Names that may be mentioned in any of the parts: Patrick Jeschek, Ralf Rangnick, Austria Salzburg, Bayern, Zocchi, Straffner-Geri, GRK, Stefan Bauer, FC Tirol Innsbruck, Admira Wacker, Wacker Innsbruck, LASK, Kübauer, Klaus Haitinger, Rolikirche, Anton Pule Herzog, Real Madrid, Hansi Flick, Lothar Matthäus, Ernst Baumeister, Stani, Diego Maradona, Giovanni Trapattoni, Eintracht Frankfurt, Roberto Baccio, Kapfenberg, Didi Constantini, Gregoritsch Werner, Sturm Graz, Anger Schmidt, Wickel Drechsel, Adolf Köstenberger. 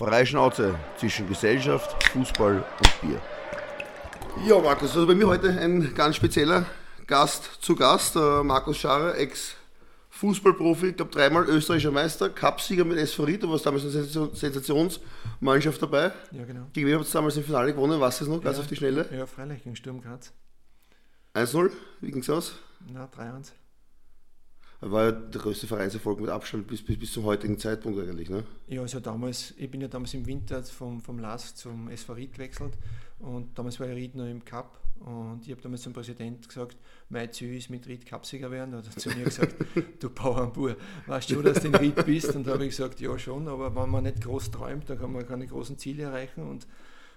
Freie Schnauze zwischen Gesellschaft, Fußball und Bier. Ja, Markus, also bei mir heute ein ganz spezieller Gast zu Gast. Markus Scharrer, Ex-Fußballprofi, ich glaube dreimal österreichischer Meister, Cupsieger mit SV Ried, du warst damals eine Sensationsmannschaft dabei. Ja, genau. Gegen wen habt ihr damals im Finale gewonnen? Weißt du es noch? Ganz auf die Schnelle? Ja, freilich, gegen Sturm Graz. 1-0? Wie ging es aus? Na, 3-1. War ja der größte Vereinserfolg mit Abstand bis zum heutigen Zeitpunkt eigentlich, ne? Ja, also damals, ich bin ja damals im Winter vom LASK zum SV Ried gewechselt und damals war ja Ried noch im Cup und ich habe damals zum Präsidenten gesagt, mein Ziel ist mit Ried Cupsieger werden, und er hat zu mir gesagt, du Bauer und Bauer, weißt du, dass du in Ried bist? Und da habe ich gesagt, ja schon, aber wenn man nicht groß träumt, dann kann man keine großen Ziele erreichen und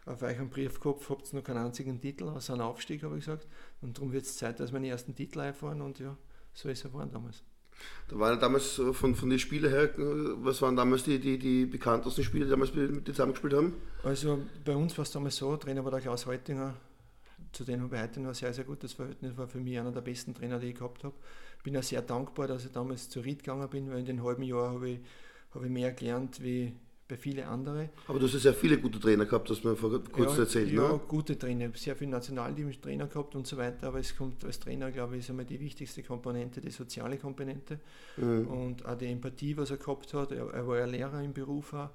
auf euch am Briefkopf habt ihr noch keinen einzigen Titel, außer einen Aufstieg, habe ich gesagt, und darum wird es Zeit, dass meine ersten Titel einfahren und ja, so ist es geworden damals. Da waren ja damals von den Spielen her, was waren damals die bekanntesten Spiele, die damals mit dir zusammengespielt haben? Also bei uns war es damals so, Trainer war der Klaus Haitinger, zu dem habe ich heute noch ein sehr, sehr gutes Verhältnis, war für mich einer der besten Trainer, die ich gehabt habe. Ich bin auch sehr dankbar, dass ich damals zu Ried gegangen bin, weil in den halben Jahr habe ich mehr gelernt wie bei vielen anderen. Aber du hast ja sehr viele gute Trainer gehabt, das hast du mir vor kurzem erzählt, ne? Ja, gute Trainer, sehr viele Nationalteam-Trainer gehabt und so weiter, aber es kommt als Trainer, glaube ich, ist einmal die wichtigste Komponente, die soziale Komponente und auch die Empathie, was er gehabt hat. Er war ja Lehrer im Beruf auch.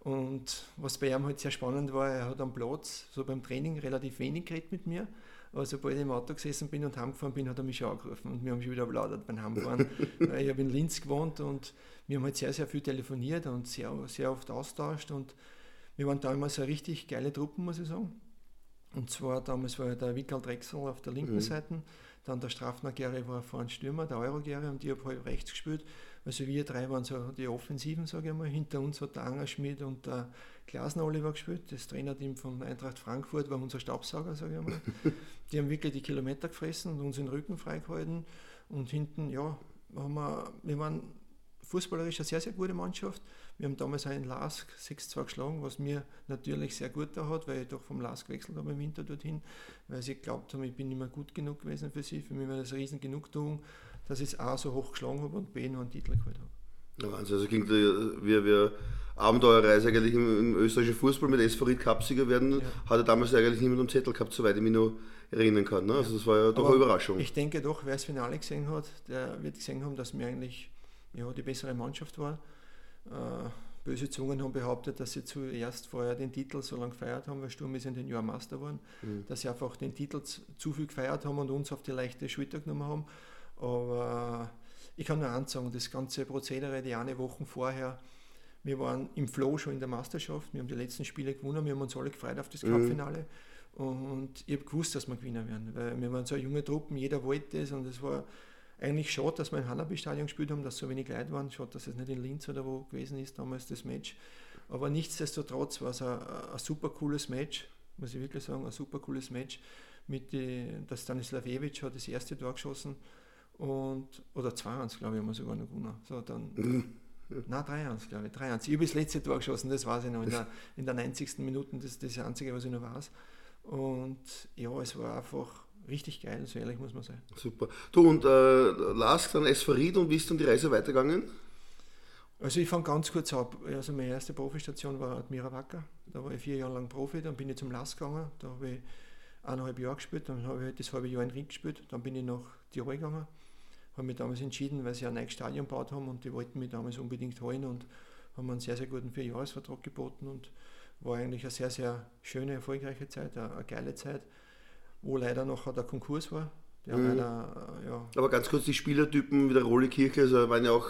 Und was bei ihm halt sehr spannend war, er hat am Platz, so beim Training, relativ wenig geredet mit mir. Aber sobald ich im Auto gesessen bin und heimgefahren bin, hat er mich schon angerufen und wir haben schon wieder plaudert beim Heimfahren. Ich habe in Linz gewohnt und wir haben halt sehr, sehr viel telefoniert und sehr, sehr oft austauscht. Und wir waren damals eine richtig geile Truppe, muss ich sagen. Und zwar damals war der Wickel Drechsel auf der linken Seite, dann der Straffner-Geri war vorne Stürmer, der Euro-Geri, und ich habe halt rechts gespielt. Also wir drei waren so die Offensiven, sage ich mal. Hinter uns hat der Anger Schmidt und der Glasner Oliver gespielt. Das Trainerteam von Eintracht Frankfurt war unser Staubsauger, sage ich mal. Die haben wirklich die Kilometer gefressen und uns den Rücken freigehalten. Und hinten, ja, wir waren fußballerisch eine sehr, sehr gute Mannschaft. Wir haben damals einen LASK 6-2 geschlagen, was mir natürlich sehr gut da hat, weil ich doch vom LASK gewechselt habe im Winter dorthin, weil sie geglaubt haben, ich bin nicht mehr gut genug gewesen für sie. Für mich war das eine riesen Genugtuung, dass ich es A so hoch geschlagen habe und B noch einen Titel geholt habe. Ja, Wahnsinn, also klingt wie Abenteuerreise eigentlich im österreichischen Fußball mit SV Ried Cupsieger werden, hatte damals eigentlich niemand am Zettel gehabt, soweit ich mich noch erinnern kann, ne? Also das war ja doch eine Überraschung. Ich denke doch, wer das Finale gesehen hat, der wird gesehen haben, dass wir eigentlich die bessere Mannschaft waren. Böse Zungen haben behauptet, dass sie zuerst vorher den Titel so lange gefeiert haben, weil Sturm ist in den Jahren Meister geworden, dass sie einfach den Titel zu viel gefeiert haben und uns auf die leichte Schulter genommen haben. Aber ich kann nur eins sagen, das ganze Prozedere, die eine Woche vorher, wir waren im Flow schon in der Meisterschaft, wir haben die letzten Spiele gewonnen, wir haben uns alle gefreut auf das Cup-Finale und ich habe gewusst, dass wir gewinnen werden, weil wir waren so junge Truppen, jeder wollte es und es war eigentlich schade, dass wir im Hanabi-Stadion gespielt haben, dass so wenig Leute waren, schade, dass es nicht in Linz oder wo gewesen ist damals das Match, aber nichtsdestotrotz war es ein super cooles Match, muss ich wirklich sagen, ein super cooles Match, der Stanislavljević hat das erste Tor geschossen. Oder 2-1, glaube ich, haben wir sogar noch gewonnen. So, dann, nein, 3-1, glaube ich, 3-1. Ich habe das letzte Tor geschossen, das weiß ich noch, in der 90. Minute, das Einzige, was ich noch weiß. Und ja, es war einfach richtig geil, so ehrlich muss man sein. Super. Du, und LASK, dann SV Ried, und wie ist dann die Reise weitergegangen? Also ich fange ganz kurz ab. Also meine erste Profistation war Admira Wacker, da war ich 4 Jahre lang Profi, dann bin ich zum LASK gegangen, da habe ich 1,5 Jahre gespielt, dann habe ich halt das halbe Jahr in Ried gespielt, dann bin ich nach Tirol gegangen. Haben mich damals entschieden, weil sie ein neues Stadion gebaut haben und die wollten mich damals unbedingt holen und haben mir einen sehr, sehr guten 4-Jahres-Vertrag geboten und war eigentlich eine sehr, sehr schöne, erfolgreiche Zeit, eine geile Zeit, wo leider nachher der Konkurs war. Der Aber ganz kurz, die Spielertypen wie der Rolikirche, also waren ja auch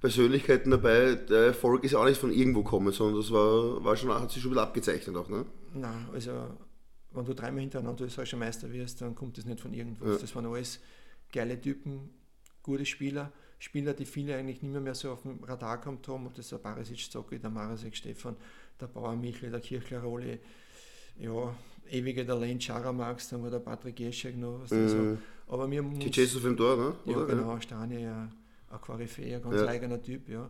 Persönlichkeiten dabei, der Erfolg ist auch nicht von irgendwo gekommen, sondern das hat sich schon wieder abgezeichnet auch, ne? Nein, also wenn du 3 Mal hintereinander österreichischer Meister wirst, dann kommt das nicht von irgendwas. Ja. Das waren alles geile Typen, gute Spieler, die viele eigentlich nicht mehr so auf dem Radar gehabt haben, ob das der Barisic, Zocchi, der Marisek, Stefan, der Bauer Michel, der Kirchler Roli, ja, ewige der Lane Scharamax, dann war der Patrick Jeschek noch, was da so. Aber wir haben uns, auf dem Tor, ne? Ja, oder? Genau, Stani, ein Koryphäe, ein ganz eigener Typ, ja.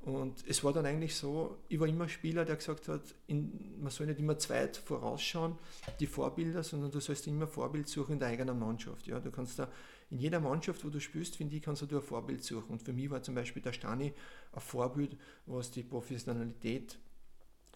Und es war dann eigentlich so, ich war immer ein Spieler, der gesagt hat, man soll nicht immer zweit vorausschauen, die Vorbilder, sondern du sollst immer Vorbild suchen in der eigenen Mannschaft. Ja. Du kannst da in jeder Mannschaft, wo du spielst, finde ich, kannst du ein Vorbild suchen. Und für mich war zum Beispiel der Stani ein Vorbild, was die Professionalität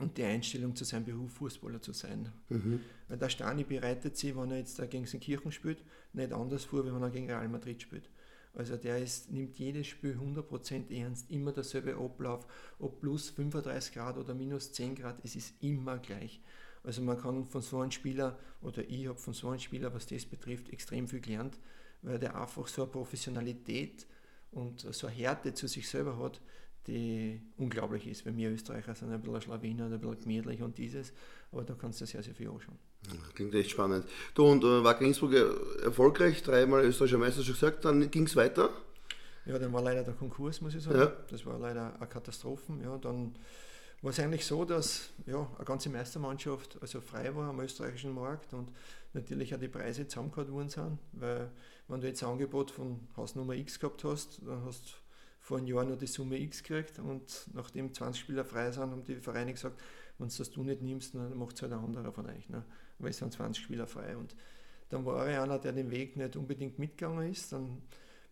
und die Einstellung zu seinem Beruf, Fußballer zu sein. Mhm. Weil der Stani bereitet sich, wenn er jetzt da gegen Senkirchen spielt, nicht anders vor, wie wenn er gegen Real Madrid spielt. Also der nimmt jedes Spiel 100% ernst, immer derselbe Ablauf, ob plus 35 Grad oder minus 10 Grad, es ist immer gleich. Also man kann von so einem Spieler, oder ich habe von so einem Spieler, was das betrifft, extrem viel gelernt, weil der einfach so eine Professionalität und so eine Härte zu sich selber hat, die unglaublich ist, weil wir Österreicher sind ein bisschen Schlawiner, ein bisschen gemütlich und dieses, aber da kannst du sehr, sehr viel anschauen. Klingt echt spannend. Du, und Wacker Innsbruck erfolgreich, 3-mal österreichischer Meister, schon gesagt, dann ging es weiter? Ja, dann war leider der Konkurs, muss ich sagen. Ja. Das war leider eine Katastrophe. Ja, dann war es eigentlich so, dass eine ganze Meistermannschaft also frei war am österreichischen Markt und natürlich auch die Preise zusammengehauen worden sind, weil wenn du jetzt ein Angebot von Hausnummer X gehabt hast, dann hast du vor einem Jahr noch die Summe X gekriegt und nachdem 20 Spieler frei sind, haben die Vereine gesagt, wenn du das nicht nimmst, dann macht es halt ein anderer von euch. Ne? Weil es sind 20 Spieler frei. Und dann war einer, der den Weg nicht unbedingt mitgegangen ist. Dann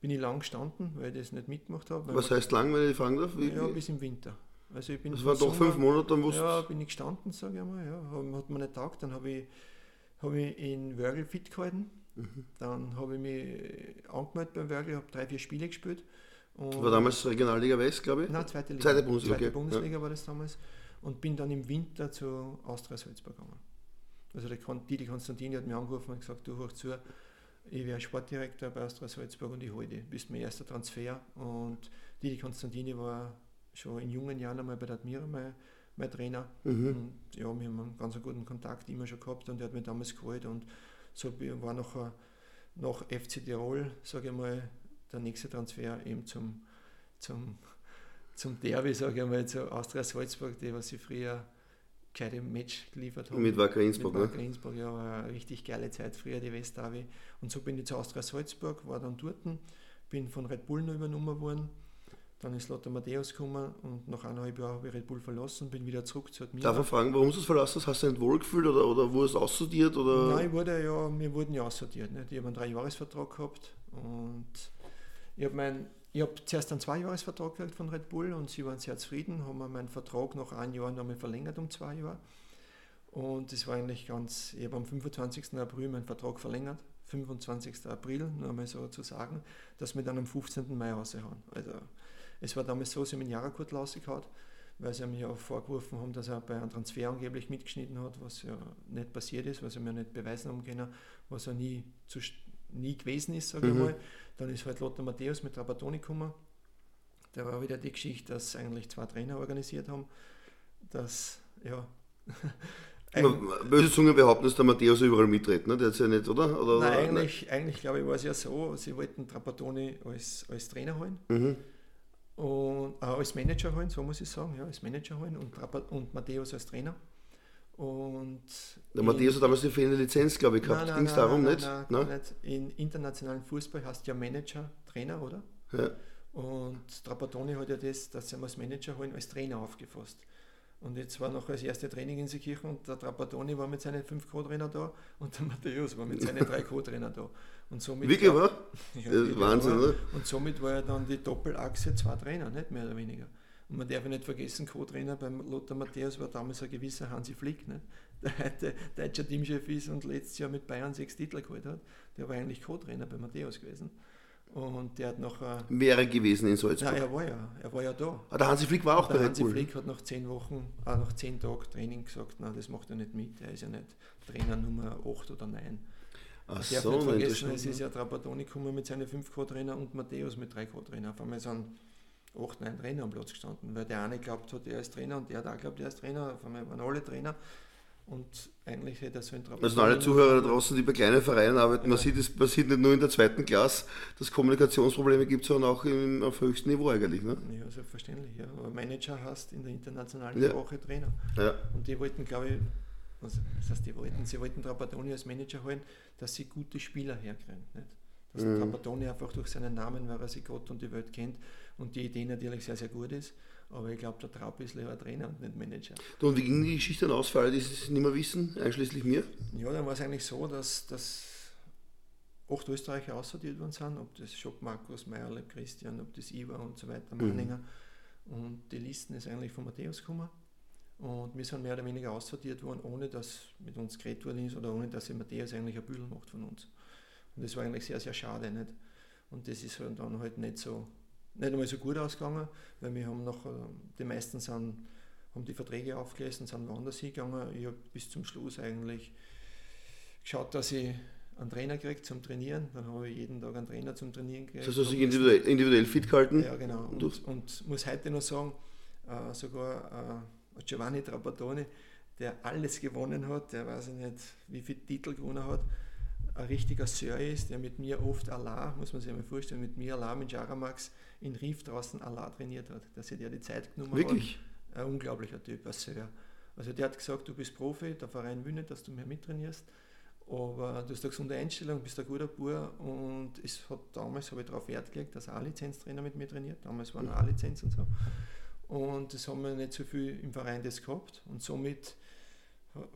bin ich lang gestanden, weil ich das nicht mitgemacht habe. Was heißt lang, wenn ich fragen darf? Ja, bis im Winter. Also ich bin das war doch 5 Monate, dann wusste ich. Ja, bin ich gestanden, sage ich mal. Ja. Hat mir nicht getaugt. Dann habe ich in Wörgl fit gehalten. Mhm. Dann habe ich mich angemeldet beim Wörgl, habe 3-4 Spiele gespielt. Und war damals Regionalliga West, glaube ich? Nein, zweite Liga. Zweite Bundesliga war das damals. Und bin dann im Winter zu Austria Salzburg gegangen. Also der Didi Constantini hat mich angerufen und gesagt, du hör zu, ich wäre Sportdirektor bei Austria Salzburg und ich hole dich. Du bist mein erster Transfer. Und Didi Constantini war schon in jungen Jahren einmal bei der Admira mein Trainer. Mhm. Und ja, wir haben einen ganz guten Kontakt immer schon gehabt und der hat mich damals geholt. Und so war nach FC Tirol, sage ich mal, der nächste Transfer eben zum Derby, sage ich mal, zu Austria Salzburg, die was sie früher kein Match geliefert haben. Mit Wacker Innsbruck, ja, war eine richtig geile Zeit, früher die West-Derby. Und so bin ich zu Austria Salzburg, war dann dort, bin von Red Bull noch übernommen worden, dann ist Lothar Matthäus gekommen und nach 1,5 Jahren habe ich Red Bull verlassen, bin wieder zurück zu Admira. Darf ich fragen, warum du es verlassen hast? Hast du dich wohlgefühlt oder wurde es aussortiert? Oder? Nein, wir wurden ja aussortiert. Nicht? Ich habe einen 3-Jahres-Vertrag gehabt und ich habe zuerst einen 2-Jahres-Vertrag gekriegt von Red Bull und sie waren sehr zufrieden, haben mir meinen Vertrag nach 1 Jahr nochmal verlängert um 2 Jahre. Und das war eigentlich ich habe am 25. April meinen Vertrag verlängert, 25. April, nur einmal so zu sagen, dass wir dann am 15. Mai raushauen. Also es war damals so, sie haben einen Jarakurtl rausgehauen, weil sie mir ja vorgeworfen haben, dass er bei einem Transfer angeblich mitgeschnitten hat, was ja nicht passiert ist, was sie mir nicht beweisen haben können, was er nie gewesen ist, sage ich mal. Dann ist halt Lothar Matthäus mit Trapattoni gekommen. Da war wieder die Geschichte, dass eigentlich 2 Trainer organisiert haben, dass, ja... Böse Zungen behaupten, dass der Matthäus überall mitredet, ne? Der hat ja nicht, oder? Nein, eigentlich glaube ich, war es ja so, sie wollten Trapattoni als Trainer holen, und als Manager holen, so muss ich sagen, ja, als Manager holen und Matthäus als Trainer. Und der Matthäus hat damals die fehlende Lizenz, glaube ich, gehabt. Ging es darum nicht? Nein, in internationalen Fußball heißt ja Manager, Trainer, oder? Ja. Und Trapattoni hat ja das, dass sie ihn als Manager holen, als Trainer aufgefasst. Und jetzt war noch das erste Training in Seekirchen und der Trapattoni war mit seinen 5 Co-Trainer da und der Matthäus war mit seinen 3 Co-Trainer da. Wirklich, war? Ja, das ist Wahnsinn, oder? Und somit war ja dann die Doppelachse 2 Trainer, nicht mehr oder weniger. Und man darf nicht vergessen, Co-Trainer beim Lothar Matthäus war damals ein gewisser Hansi Flick, nicht? Der heute deutscher Teamchef ist und letztes Jahr mit Bayern 6 Titel geholt hat. Der war eigentlich Co-Trainer bei Matthäus gewesen. Und der hat nachher... Wäre gewesen in Salzburg. Nein, er war ja da. Ah, der Hansi Flick war auch bei Red Bull. Hansi Flick hat nach 10 Wochen, nach 10 Tagen Training gesagt, nein, das macht er nicht mit, er ist ja nicht Trainer Nummer 8 oder 9. Ich darf nicht vergessen, es ist ja Trapattoni gekommen mit seinen 5 Co-Trainer und Matthäus mit 3 Co-Trainer. Auf einmal sind 8-9 Trainer am Platz gestanden, weil der eine glaubt hat, er ist Trainer und der hat auch glaubt, er ist Trainer. Auf einmal waren alle Trainer und eigentlich hätte er so ein Trapattoni. Also alle Zuhörer da draußen, die bei kleinen Vereinen arbeiten, ja. Man sieht, es passiert nicht nur in der 2. Klasse, dass es Kommunikationsprobleme gibt, sondern auch auf höchstem Niveau eigentlich. Ne? Ja, selbstverständlich. Ja. Aber Manager heißt in der internationalen Sprache Trainer. Ja. Und die wollten, glaube ich, sie wollten Trapattoni als Manager holen, dass sie gute Spieler herkriegen. Nicht? Dass Trapattoni einfach durch seinen Namen, weil er sich Gott und die Welt kennt und die Idee natürlich sehr, sehr gut ist, aber ich glaube, der Trapp ist lieber Trainer und nicht Manager. Und wie ging die Geschichte dann aus, für alle, die es nicht mehr wissen, einschließlich mir? Ja, dann war es eigentlich so, dass 8 Österreicher aussortiert worden sind, ob das Schopp, Markus, Meierle, Christian, ob das Iwa und so weiter, Manninger. Und die Listen ist eigentlich von Matthäus gekommen Und wir sind mehr oder weniger aussortiert worden, ohne dass mit uns geredet worden ist oder ohne dass der Matthäus eigentlich ein Büdel macht von uns. Und das war eigentlich sehr, sehr schade. Nicht? Und das ist dann halt nicht einmal so gut ausgegangen, weil wir haben noch, die meisten haben die Verträge aufgelesen, sind woanders hingegangen. Ich habe bis zum Schluss eigentlich geschaut, dass ich einen Trainer kriege zum Trainieren. Dann habe ich jeden Tag einen Trainer zum Trainieren gekriegt. Das heißt, du hast dich individuell fit gehalten? Ja, genau. Und muss heute noch sagen, sogar Giovanni Trapattoni, der alles gewonnen hat, der weiß ich nicht, wie viele Titel gewonnen hat, ein richtiger Sir ist, der mit mir oft Allah, muss man sich mal vorstellen, mit Jaramax in Rief draußen Allah trainiert hat, dass er dir die Zeit genommen hat. Wirklich? Ein unglaublicher Typ, ein Sir. Also der hat gesagt, du bist Profi, der Verein will nicht, dass du mehr mittrainierst, aber du hast eine gesunde Einstellung, bist ein guter Bauer und damals habe ich darauf Wert gelegt, dass ein A-Lizenz-Trainer mit mir trainiert, damals waren A-Lizenz und so. Und das haben wir nicht so viel im Verein das gehabt. Und somit.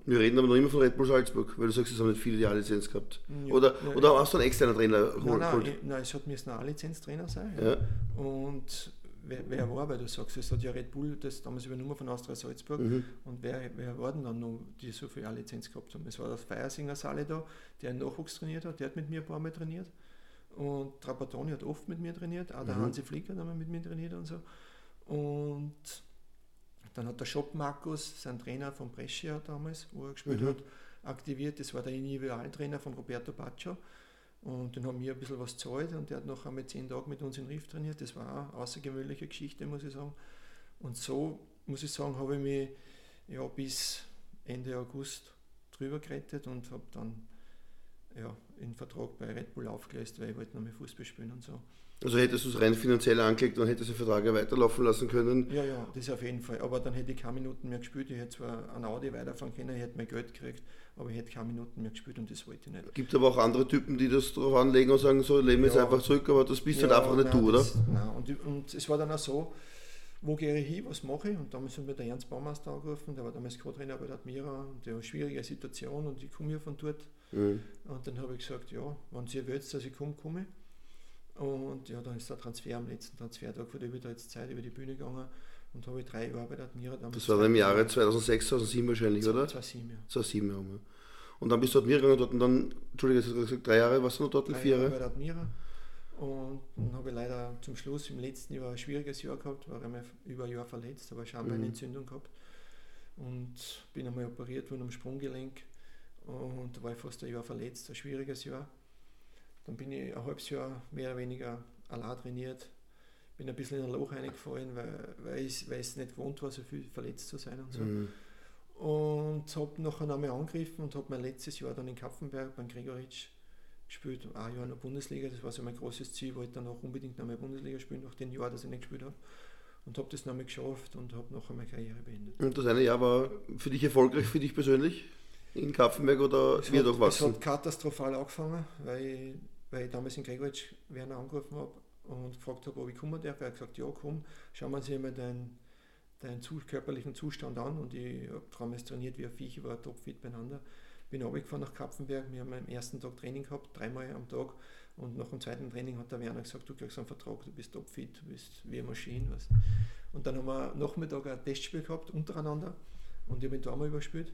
Wir reden aber noch immer von Red Bull Salzburg, weil du sagst, es haben nicht viele die A-Lizenz gehabt. Ja, oder hast du einen externen Trainer geholt? Nein, es hat müssen ein A-Lizenz-Trainer sein. Ja. Ja. Und wer war, weil du sagst, es hat ja Red Bull das damals übernommen von Austria Salzburg. Mhm. Und wer war denn dann noch, die so viel A-Lizenz gehabt haben? Es war das Feiersinger Sale da, der einen Nachwuchs trainiert hat, der hat mit mir ein paar Mal trainiert. Und Trapattoni hat oft mit mir trainiert, auch der Hansi Flick hat einmal mit mir trainiert und so. Und dann hat der Schopp Markus, sein Trainer von Brescia damals, wo er gespielt hat, aktiviert. Das war der Individualtrainer von Roberto Baccio. Und dann haben wir ein bisschen was gezahlt und der hat noch einmal 10 Tage mit uns in Riff trainiert. Das war eine außergewöhnliche Geschichte, muss ich sagen. Und so, muss ich sagen, habe ich mich ja, bis Ende August drüber gerettet und habe dann einen Vertrag bei Red Bull aufgelöst, weil ich wollte noch mehr Fußball spielen und so. Also hättest du es rein finanziell angelegt, dann hättest du den Vertrag ja weiterlaufen lassen können? Ja, ja, das auf jeden Fall. Aber dann hätte ich keine Minuten mehr gespielt. Ich hätte zwar ein Audi weiterfahren können, ich hätte mehr Geld gekriegt, aber ich hätte keine Minuten mehr gespielt und das wollte ich nicht. Es gibt aber auch andere Typen, die das drauf anlegen und sagen, so, leben jetzt einfach zurück, aber das bist halt einfach nicht du, das, oder? Nein, und es war dann auch so, wo gehe ich hin, was mache ich? Und damals hat mir der Ernst Baumeister angerufen, der war damals Co-Trainer bei der Admira und der war eine schwierige Situation und ich komme hier von dort. Mhm. Und dann habe ich gesagt, ja, wenn ihr wollt, dass ich komme ich. Und ja, dann ist der Transfer am letzten Transfertag vor der Übertrittszeit über die Bühne gegangen und habe ich 3 Jahre bei der Admira damals. Das war dann im Jahre 2006, 2007 wahrscheinlich, oder? 2007, ja. 2007, ja. Und dann bist du Admira gegangen und dann, Entschuldigung, hast du gesagt, 3 Jahre, warst du noch dort? 4 Jahre bei der Admira. Und dann habe ich leider zum Schluss im letzten Jahr ein schwieriges Jahr gehabt, war einmal über ein Jahr verletzt, habe eine Schambeinentzündung gehabt und bin einmal operiert worden am Sprunggelenk und da war ich fast ein Jahr verletzt, ein schwieriges Jahr. Dann bin ich ein halbes Jahr mehr oder weniger allein trainiert, bin ein bisschen in ein Loch reingefallen, weil ich es nicht gewohnt war, so viel verletzt zu sein und so. Mhm. Und habe nachher einmal angegriffen und habe mein letztes Jahr dann in Kapfenberg beim Gregoritsch gespielt, ein Jahr in der Bundesliga, das war so mein großes Ziel, wollte dann auch unbedingt noch mal Bundesliga spielen, nach dem Jahr, das ich nicht gespielt habe. Und habe das noch mal geschafft und habe nachher meine Karriere beendet. Und das eine Jahr war für dich erfolgreich, für dich persönlich? In Kapfenberg oder wieder doch was? Es hat katastrophal angefangen, weil ich damals in Gregoritsch Werner angerufen habe und gefragt habe, ob ich kommen darf. Er hat gesagt, ja komm, schauen wir sich mal deinen körperlichen Zustand an. Und ich habe damals trainiert wie ein Viech, ich war topfit beieinander. Bin runtergefahren nach Kapfenberg, wir haben am ersten Tag Training gehabt, 3-mal am Tag. Und nach dem zweiten Training hat der Werner gesagt, du kriegst einen Vertrag, du bist topfit, du bist wie eine Maschine. Weißt. Und dann haben wir Nachmittag ein Testspiel gehabt, untereinander. Und ich habe ihn da mal überspielt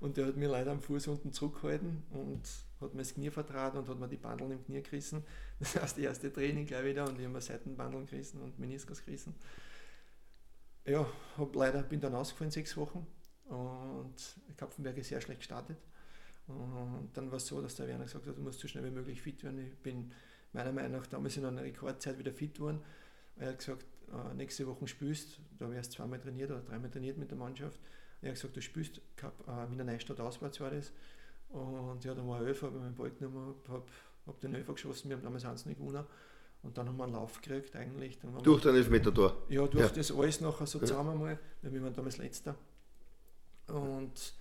und der hat mir leider am Fuß unten zurückgehalten und hat mir das Knie vertraut und hat mir die Bandeln im Knie gerissen. Das heißt, das erste Training gleich wieder und ich habe mir Seitenbandeln gerissen und Meniskus gerissen. Ja, bin dann ausgefallen 6 Wochen und Kapfenberg ist sehr schlecht gestartet. Und dann war es so, dass der Werner gesagt hat, du musst so schnell wie möglich fit werden. Ich bin meiner Meinung nach damals in einer Rekordzeit wieder fit worden. Er hat gesagt, nächste Woche spielst, da wärst du 2-mal trainiert oder 3-mal trainiert mit der Mannschaft. Er hat gesagt, du spielst Wiener Neustadt auswärts war das. Und ja, dann war ich 11, habe ich meinen Ball genommen, habe den 11er geschossen, wir haben damals 1-0 gewonnen. Und dann haben wir einen Lauf gekriegt eigentlich. Dann durch den Elfmeter-Tor? Ja, durch das alles nachher so zusammen mal. Wir waren damals Letzter. Und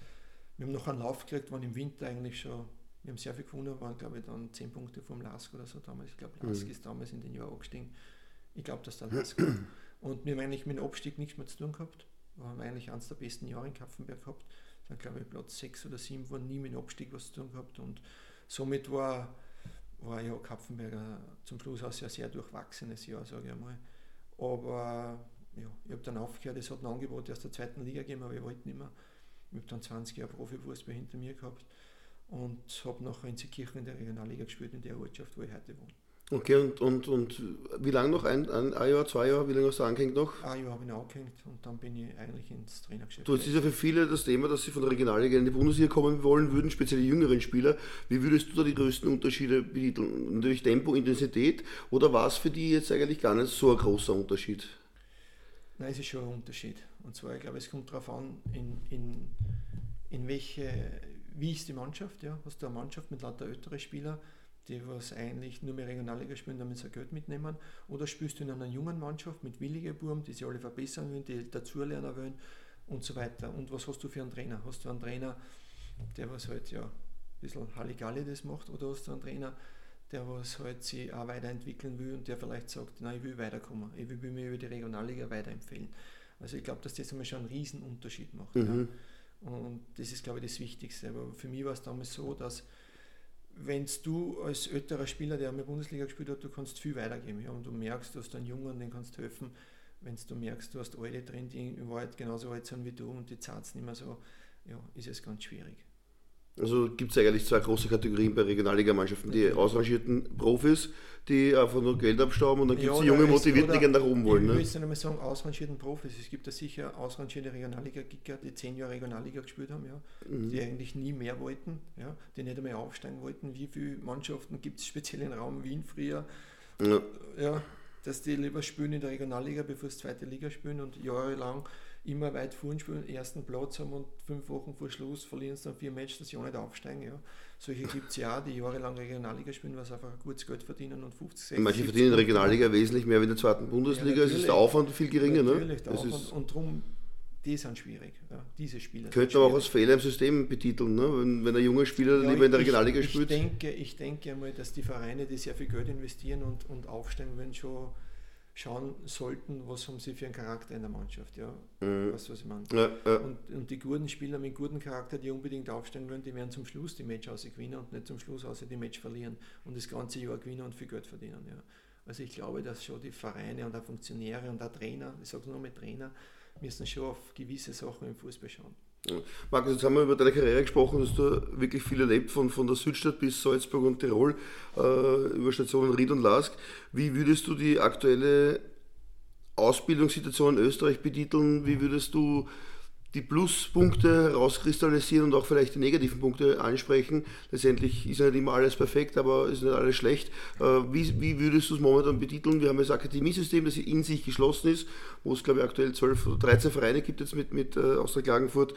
wir haben noch einen Lauf gekriegt, waren im Winter eigentlich schon, wir haben sehr viel gewonnen, waren glaube ich dann 10 Punkte vom LASK oder so damals. Ich glaube, LASK ist damals in den Jahr angestiegen. Ich glaube, dass der LASK war. Und wir haben eigentlich mit dem Abstieg nichts mehr zu tun gehabt. Wir haben eigentlich eines der besten Jahre in Kapfenberg gehabt. Dann glaube ich Platz 6 oder 7 war nie mit dem Abstieg was zu tun gehabt. Und somit war ja Kapfenberg zum Schluss auch ein sehr durchwachsenes Jahr, sage ich einmal. Aber ja, ich habe dann aufgehört, es hat ein Angebot aus der zweiten Liga gegeben, aber ich wollte nicht mehr. Ich habe dann 20 Jahre Profifußball hinter mir gehabt und habe nachher in Seekirchen in der Regionalliga gespielt, in der Ortschaft, wo ich heute wohne. Okay, und wie lange noch? Ein Jahr, 2 Jahre? Wie lange hast du angehängt noch? Ein Jahr habe ich noch angehängt und dann bin ich eigentlich ins Trainergeschäft. Du, es ist ja für viele das Thema, dass sie von der Regionalliga in die Bundesliga kommen wollen würden, speziell die jüngeren Spieler. Wie würdest du da die größten Unterschiede betiteln? Natürlich Tempo, Intensität, oder war es für die jetzt eigentlich gar nicht so ein großer Unterschied? Nein, es ist schon ein Unterschied. Und zwar, ich glaube, es kommt darauf an, in welche, wie ist die Mannschaft? Ja? Hast du eine Mannschaft mit lauter älteren Spielern, die was eigentlich nur mehr Regionalliga spielen, damit sie Geld mitnehmen, oder spielst du in einer jungen Mannschaft mit willigen Buben, die sich alle verbessern wollen, die dazulernen wollen und so weiter. Und was hast du für einen Trainer? Hast du einen Trainer, der was halt ja ein bisschen Halligalli das macht, oder hast du einen Trainer, der was halt sich auch weiterentwickeln will und der vielleicht sagt, nein, ich will weiterkommen, ich will mich über die Regionalliga weiterempfehlen. Also ich glaube, dass das einmal schon einen riesen Unterschied macht. Mhm. Ja. Und das ist, glaube ich, das Wichtigste. Aber für mich war es damals so, dass wenn du als älterer Spieler, der in der Bundesliga gespielt hat, du kannst viel weitergeben. Ja, und du merkst, du hast einen Jungen, den kannst du helfen. Wenn du merkst, du hast Alte drin, die in Wahrheit genauso alt sind wie du und die zahlt es nicht mehr so, ja, ist es ganz schwierig. Also gibt es eigentlich 2 große Kategorien bei Regionalligamannschaften. Die ausrangierten Profis, die einfach nur Geld abstauben, und dann gibt es die junge Motivierten, die gerne nach oben wollen. Ich will jetzt nicht mehr sagen, ausrangierten Profis. Es gibt da sicher ausrangierte Regionalliga-Kicker, die 10 Jahre Regionalliga gespielt haben, ja, die eigentlich nie mehr wollten, ja, die nicht einmal aufsteigen wollten. Wie viele Mannschaften gibt es speziell im Raum Wien früher, ja, dass die lieber spielen in der Regionalliga, bevor sie zweite Liga spielen und jahrelang immer weit vorn spielen, ersten Platz haben und 5 Wochen vor Schluss verlieren sie dann 4 Matches, dass sie auch nicht aufsteigen. Ja. Solche gibt es ja auch, die jahrelang Regionalliga spielen, weil sie einfach gutes Geld verdienen und 50, 60. Manche verdienen in der Regionalliga wesentlich mehr wie in der zweiten Bundesliga, ja, es ist der Aufwand viel geringer. Natürlich, ne? Der Aufwand, und darum, die sind schwierig, ja, diese Spieler. Könnte man auch als Fehler im System betiteln, ne? Wenn ein junger Spieler lieber in der Regionalliga spielt. Ich denke einmal, dass die Vereine, die sehr viel Geld investieren und aufsteigen, wenn schon schauen sollten, was haben sie für einen Charakter in der Mannschaft, ja, weißt du, was ich meine? Ja. Und die guten Spieler mit gutem Charakter, die unbedingt aufsteigen wollen, die werden zum Schluss die Match ausgewinnen und nicht zum Schluss außer die Match verlieren und das ganze Jahr gewinnen und viel Geld verdienen, ja. Also ich glaube, dass schon die Vereine und auch Funktionäre und auch Trainer, ich sage es nur mit Trainer, müssen schon auf gewisse Sachen im Fußball schauen. Markus, jetzt haben wir über deine Karriere gesprochen, dass du wirklich viel erlebt, von der Südstadt bis Salzburg und Tirol, über Stationen Ried und LASK. Wie würdest du die aktuelle Ausbildungssituation in Österreich betiteln? Wie würdest du die Pluspunkte herauskristallisieren und auch vielleicht die negativen Punkte ansprechen? Letztendlich ist ja nicht immer alles perfekt, aber ist nicht alles schlecht. Wie würdest du es momentan betiteln? Wir haben das Akademiesystem, das in sich geschlossen ist, wo es, glaube ich, aktuell 12 oder 13 Vereine gibt jetzt mit Austria Klagenfurt,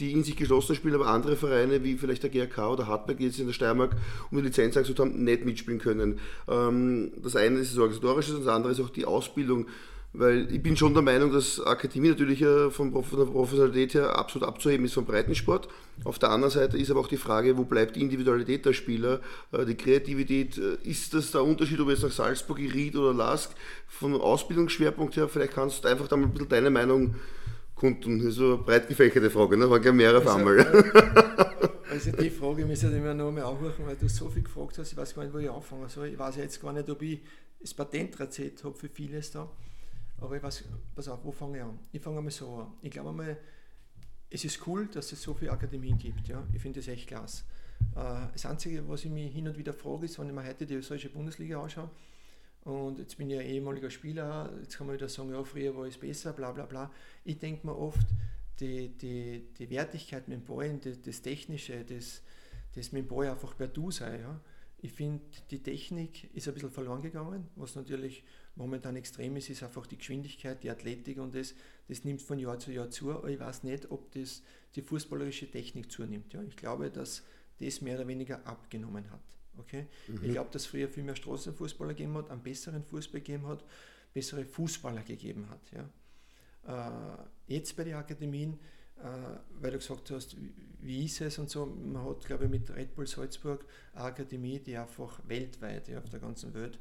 die in sich geschlossen spielen, aber andere Vereine wie vielleicht der GRK oder Hartberg, die jetzt in der Steiermark um die Lizenz angesucht haben, nicht mitspielen können. Das eine ist das Organisatorische und das andere ist auch die Ausbildung. Weil ich bin schon der Meinung, dass Akademie natürlich von der Professionalität her absolut abzuheben ist vom Breitensport. Auf der anderen Seite ist aber auch die Frage, wo bleibt die Individualität der Spieler, die Kreativität. Ist das der Unterschied, ob jetzt nach Salzburg, Ried oder LASK, vom Ausbildungsschwerpunkt her? Vielleicht kannst du einfach da mal ein bisschen deine Meinung kundtun. Das ist eine breit gefächerte Frage, ne? Waren gleich mehrere auf einmal. Also die Frage müssen wir noch einmal aufrufen, weil du so viel gefragt hast. Ich weiß gar nicht, wo ich anfangen soll. Ich weiß ja jetzt gar nicht, ob ich das Patentrezept habe für vieles da. Aber ich weiß, pass auf, wo fange ich an? Ich fange einmal so an. Ich glaube einmal, es ist cool, dass es so viele Akademien gibt. Ja? Ich finde das echt klasse. Das Einzige, was ich mich hin und wieder frage, ist, wenn ich mir heute die österreichische Bundesliga anschaue, und jetzt bin ich ja ehemaliger Spieler, jetzt kann man wieder sagen, ja, früher war es besser, bla bla bla. Ich denke mir oft, die Wertigkeit mit dem Ball, das Technische, das mit dem Ball einfach per Du sei. Ja? Ich finde, die Technik ist ein bisschen verloren gegangen, was natürlich momentan extrem ist, ist einfach die Geschwindigkeit, die Athletik und das nimmt von Jahr zu Jahr zu, aber ich weiß nicht, ob das die fußballerische Technik zunimmt. Ja. Ich glaube, dass das mehr oder weniger abgenommen hat. Okay? Mhm. Ich glaube, dass früher viel mehr Straßenfußballer gegeben hat, einen besseren Fußball gegeben hat, bessere Fußballer gegeben hat. Ja. Jetzt bei den Akademien, weil du gesagt hast, wie ist es und so, man hat, glaube ich, mit Red Bull Salzburg eine Akademie, die einfach weltweit, ja, auf der ganzen Welt,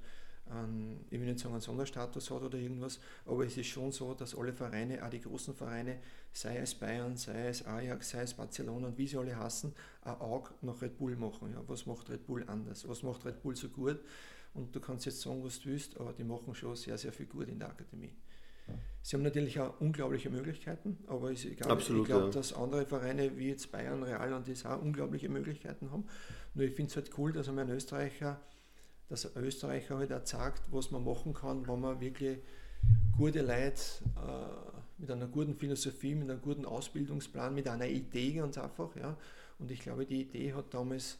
ich will nicht sagen, einen Sonderstatus hat oder irgendwas, aber es ist schon so, dass alle Vereine, auch die großen Vereine, sei es Bayern, sei es Ajax, sei es Barcelona und wie sie alle hassen, ein Auge nach Red Bull machen. Ja. Was macht Red Bull anders? Was macht Red Bull so gut? Und du kannst jetzt sagen, was du willst, aber die machen schon sehr, sehr viel gut in der Akademie. Sie haben natürlich auch unglaubliche Möglichkeiten, aber ich glaube, dass andere Vereine wie jetzt Bayern, Real und das auch unglaubliche Möglichkeiten haben. Nur ich finde es halt cool, dass ein Österreicher, halt auch sagt, was man machen kann, wenn man wirklich gute Leute mit einer guten Philosophie, mit einem guten Ausbildungsplan, mit einer Idee ganz einfach. Ja. Und ich glaube, die Idee hat damals,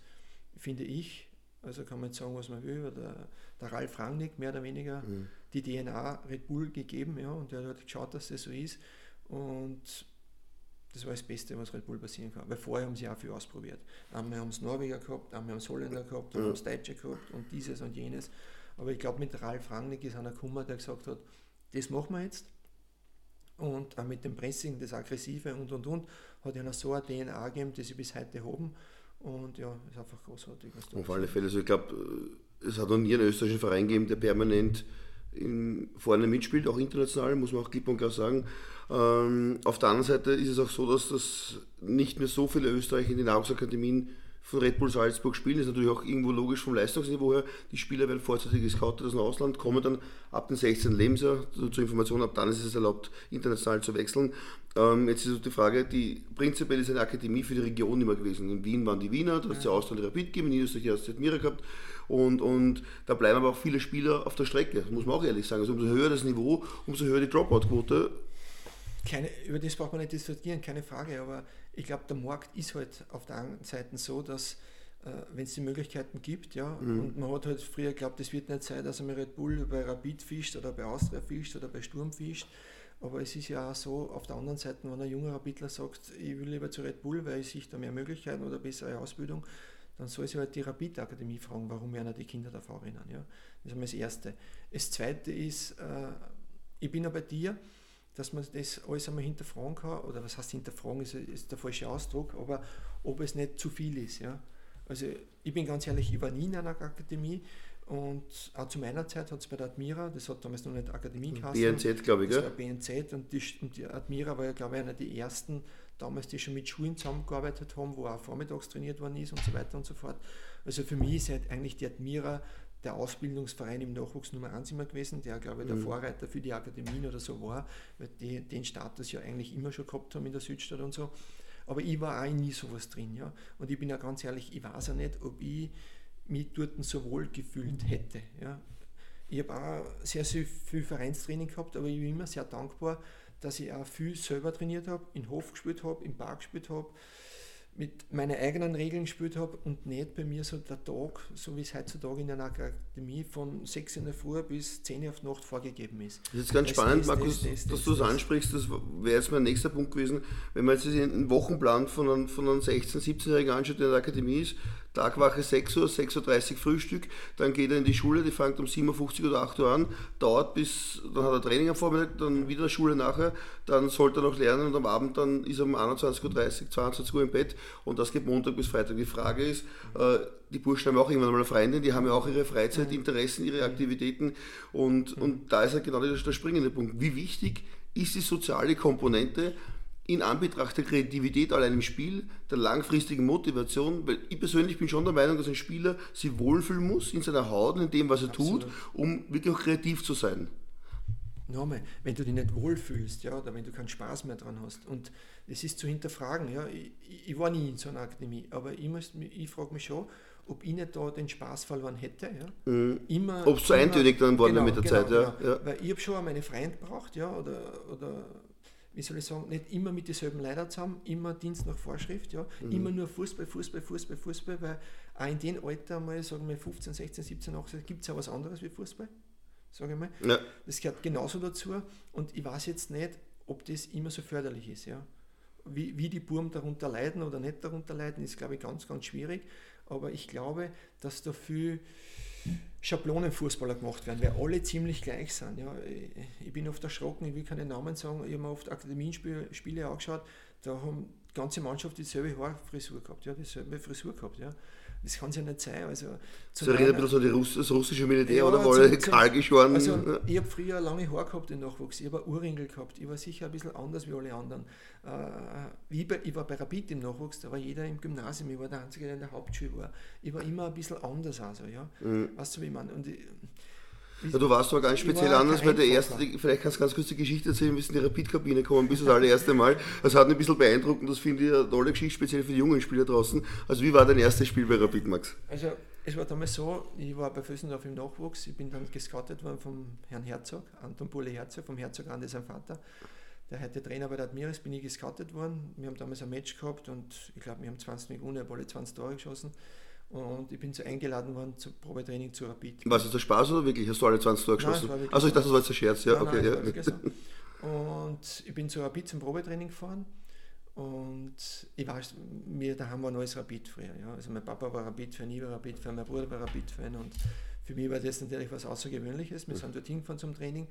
finde ich, also kann man jetzt sagen, was man will, aber der Ralf Rangnick mehr oder weniger die DNA Red Bull gegeben, ja, und der hat geschaut, dass das so ist, und das war das Beste, was Red Bull passieren kann, weil vorher haben sie auch viel ausprobiert. Einmal haben es Norweger gehabt, einmal haben es Holländer gehabt, einmal haben es Deutsche gehabt und dieses und jenes, aber ich glaube, mit Ralf Rangnick ist einer gekommen, der gesagt hat, das machen wir jetzt, und auch mit dem Pressing, das Aggressive und, hat einer so eine DNA gegeben, die sie bis heute haben. Und ja, ist einfach großartig. Auf alle Fälle. Also ich glaube, es hat noch nie einen österreichischen Verein gegeben, der permanent vorne mitspielt, auch international, muss man auch klipp und klar sagen. Auf der anderen Seite ist es auch so, dass das nicht mehr so viele Österreicher in den Nachwuchsakademien von Red Bull Salzburg spielen. Das ist natürlich auch irgendwo logisch vom Leistungsniveau her. Die Spieler werden vorzeitig gescoutet aus dem Ausland, kommen dann ab dem 16. Lebensjahr zur Information, ab dann ist es erlaubt, international zu wechseln. Jetzt ist die Frage, die prinzipiell ist eine Akademie für die Region immer gewesen. In Wien waren die Wiener, da hat es die Austria Rapid gegeben, in Niederösterreich hat es die Admira gehabt. Und da bleiben aber auch viele Spieler auf der Strecke, das muss man auch ehrlich sagen. Also umso höher das Niveau, umso höher die Dropout-Quote. Über das braucht man nicht diskutieren, keine Frage, aber ich glaube, der Markt ist halt auf der einen Seite so, dass wenn es die Möglichkeiten gibt, ja, und man hat halt früher geglaubt, es wird nicht sein, dass man Red Bull bei Rapid fischt oder bei Austria fischt oder bei Sturm fischt, aber es ist ja auch so, auf der anderen Seite, wenn ein junger Rapidler sagt, ich will lieber zu Red Bull, weil ich sehe da mehr Möglichkeiten oder bessere Ausbildung, dann soll sich halt die Rapid-Akademie fragen, warum werden die Kinder da vorrennen, ja. Das ist einmal das Erste. Das Zweite ist, ich bin ja bei dir, dass man das alles einmal hinterfragen kann, oder was heißt hinterfragen, ist der falsche Ausdruck, aber ob es nicht zu viel ist. Ja? Also ich bin ganz ehrlich, ich war nie in einer Akademie, und auch zu meiner Zeit hat es bei der Admira, das hat damals noch nicht Akademie geheißen. BNZ, glaube ich, gell? Das war BNZ, und die Admira war ja, glaube ich, einer der ersten damals, die schon mit Schulen zusammengearbeitet haben, wo auch vormittags trainiert worden ist und so weiter und so fort. Also für mich ist halt eigentlich die Admira der Ausbildungsverein im Nachwuchs Nummer 1 immer gewesen, der, glaube ich, der Vorreiter für die Akademien oder so war, weil die den Status ja eigentlich immer schon gehabt haben in der Südstadt und so. Aber ich war auch nie sowas drin, ja. Und ich bin ja ganz ehrlich, ich weiß ja nicht, ob ich mich dort so wohl gefühlt hätte, ja. Ich habe auch sehr, sehr viel Vereinstraining gehabt, aber ich bin immer sehr dankbar, dass ich auch viel selber trainiert habe, in Hof gespielt habe, im Park gespielt habe, mit meinen eigenen Regeln gespielt habe und nicht bei mir so der Tag, so wie es heutzutage in einer Akademie von 6 in der Früh bis 10 auf die Nacht vorgegeben ist. Das ist ganz spannend, Markus, dass du das ansprichst, das wäre jetzt mein nächster Punkt gewesen. Wenn man jetzt einen Wochenplan von einem 16-, 17-Jährigen anschaut, der in der Akademie ist, Tagwache 6 Uhr, 6.30 Uhr Frühstück, dann geht er in die Schule, die fängt um 7.50 Uhr oder 8 Uhr an, dauert bis, dann hat er Training am Vormittag, dann wieder Schule nachher, dann sollte er noch lernen und am Abend dann ist er um 21.30 Uhr, 22 Uhr im Bett, und das geht Montag bis Freitag. Die Frage ist, die Burschen haben auch irgendwann mal eine Freundin, die haben ja auch ihre Freizeit, Interessen, ihre Aktivitäten, und da ist halt genau der springende Punkt. Wie wichtig ist die soziale Komponente in Anbetracht der Kreativität allein im Spiel, der langfristigen Motivation, weil ich persönlich bin schon der Meinung, dass ein Spieler sich wohlfühlen muss in seiner Haut und in dem, was er tut, um wirklich auch kreativ zu sein. Nochmal, wenn du dich nicht wohlfühlst, ja, oder wenn du keinen Spaß mehr dran hast, und es ist zu hinterfragen, ja, ich war nie in so einer Akademie, aber ich frage mich schon, ob ich nicht da den Spaß verloren hätte. Ja? Ob es so eintönig dann war mit der Zeit. Ja. Genau. Ja. Weil ich habe schon auch meine Freunde gebraucht, ja, oder wie soll ich sagen, nicht immer mit dieselben Leuten zusammen, immer Dienst nach Vorschrift, ja, immer nur Fußball, weil auch in dem Alter mal, sagen wir 15, 16, 17, 18, gibt es ja was anderes wie Fußball, sage ich mal. Ja. Das gehört genauso dazu, und ich weiß jetzt nicht, ob das immer so förderlich ist, ja. Wie die Burm darunter leiden oder nicht darunter leiden, ist, glaube ich, ganz, ganz schwierig, aber ich glaube, dass da viel Schablonenfußballer gemacht werden, weil alle ziemlich gleich sind. Ja. Ich bin oft erschrocken, ich will keine Namen sagen, ich habe mir oft Akademienspiele angeschaut, da haben die ganze Mannschaft dieselbe Haarfrisur gehabt, ja, dieselbe Frisur gehabt. Ja. Das kann es ja nicht sein. Also, so erinnert ein bisschen an das russische Militär, ja, oder wohl kahl geschoren. Also, ich habe früher lange Haare gehabt im Nachwuchs, ich habe einen Ohrringel gehabt, ich war sicher ein bisschen anders wie alle anderen. Ich war bei Rapid im Nachwuchs, da war jeder im Gymnasium, ich war der Einzige, der in der Hauptschule war. Ich war immer ein bisschen anders, also, ja. Weißt du, wie ich meine? Und Ja, du warst doch ganz speziell anders bei der ersten, vielleicht kannst du ganz kurz die Geschichte erzählen, wie du in die Rapid-Kabine gekommen bist, das allererste Mal. Das hat mich ein bisschen beeindruckt, das finde ich eine tolle Geschichte, speziell für die jungen Spieler draußen. Also wie war dein erstes Spiel bei Rapid, Max? Also es war damals so, ich war bei Vösendorf im Nachwuchs, ich bin dann gescoutet worden vom Herrn Herzog, Anton Pule Herzog, vom Herzogrande, sein Vater. Der heute Trainer bei der Admira ist, bin ich gescoutet worden. Wir haben damals ein Match gehabt und ich glaube, wir haben 20 Minuten, alle 20 Tore geschossen. Und ich bin so eingeladen worden zum Probetraining zu Rapid. War es der Spaß oder wirklich? Hast du alle 20 Tore geschossen? Nein, also ich dachte, das war jetzt ein Scherz. Ja, nein, okay, nein, ja. So. Und ich bin zu Rapid zum Probetraining gefahren und ich weiß, mir daheim war ein neues Rapid früher. Ja. Also mein Papa war Rapid-Fan, ich war Rapid-Fan, mein Bruder war Rapid-Fan und für mich war das natürlich was Außergewöhnliches. Wir sind dort hingefahren zum Training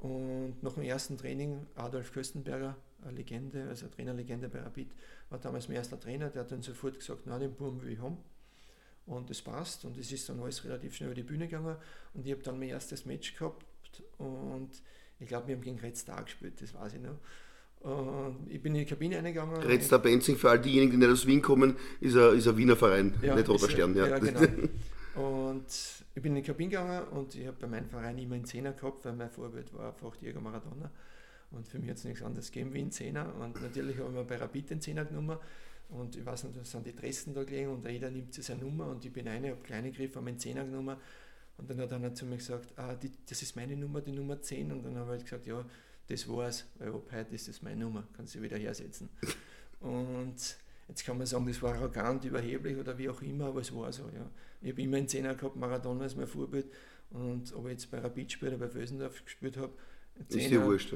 und nach dem ersten Training Adolf Köstenberger, eine Legende, also eine Trainerlegende bei Rapid, war damals mein erster Trainer, der hat dann sofort gesagt, nein, den Buben will ich haben. Und das passt und es ist dann alles relativ schnell über die Bühne gegangen und ich habe dann mein erstes Match gehabt und ich glaube, wir haben gegen Red Star gespielt, das weiß ich noch. Und ich bin in die Kabine reingegangen. Red Star Benzing, für all diejenigen, die nicht aus Wien kommen, ist ein Wiener Verein, ja, nicht Roter Stern. Ja, genau. Und ich bin in die Kabine gegangen und ich habe bei meinem Verein immer einen Zehner gehabt, weil mein Vorbild war einfach Diego Maradona und für mich hat es nichts anderes gegeben wie einen Zehner und natürlich habe ich mir bei Rapid den Zehner genommen. Und ich weiß nicht, da sind die Dressen da gelegen und jeder nimmt sich seine Nummer und ich bin eine, habe kleine Griffe, habe meinen Zehner genommen und dann hat einer zu mir gesagt, das ist meine Nummer, die Nummer 10 und dann habe ich halt gesagt, ja, das war's, weil ab heute ist das meine Nummer, kannst du wieder hersetzen. Und jetzt kann man sagen, das war arrogant, überheblich oder wie auch immer, aber es war so, ja. Ich habe immer einen Zehner gehabt, Maradona ist mein Vorbild und ob ich jetzt bei Rapid gespielt oder bei Vösendorf gespielt habe, ist dir wurscht.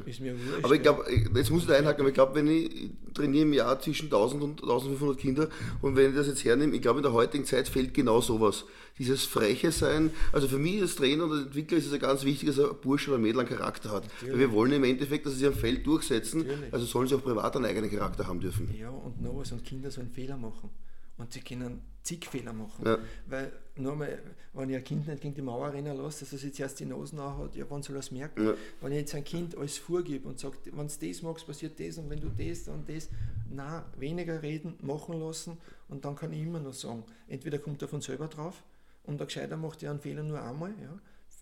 Aber ich glaube, jetzt muss ich da einhaken, aber ich glaube, wenn ich trainiere im Jahr zwischen 1000 und 1500 Kinder und wenn ich das jetzt hernehme, ich glaube, in der heutigen Zeit fehlt genau sowas. Dieses freche Sein, also für mich als Trainer und als Entwickler ist es ja ganz wichtig, dass ein Bursch oder ein Mädel einen Charakter hat. Natürlich. Weil wir wollen im Endeffekt, dass sie sich am Feld durchsetzen, natürlich. Also sollen sie auch privat einen eigenen Charakter haben dürfen. Ja, und noch was, und Kinder sollen Fehler machen. Und sie können zig Fehler machen. Ja. Weil, nur mal, wenn ich ein Kind nicht gegen die Mauer rennen lasse, dass es jetzt erst die Nase nachhat, ja, wann soll er es merken? Ja. Wenn ich jetzt ein Kind alles vorgebe und sage, wenn du das machst, passiert das und wenn du das, dann das. Nein, weniger reden, machen lassen und dann kann ich immer noch sagen, entweder kommt er von selber drauf und der Gescheiter macht ja einen Fehler nur einmal, ja.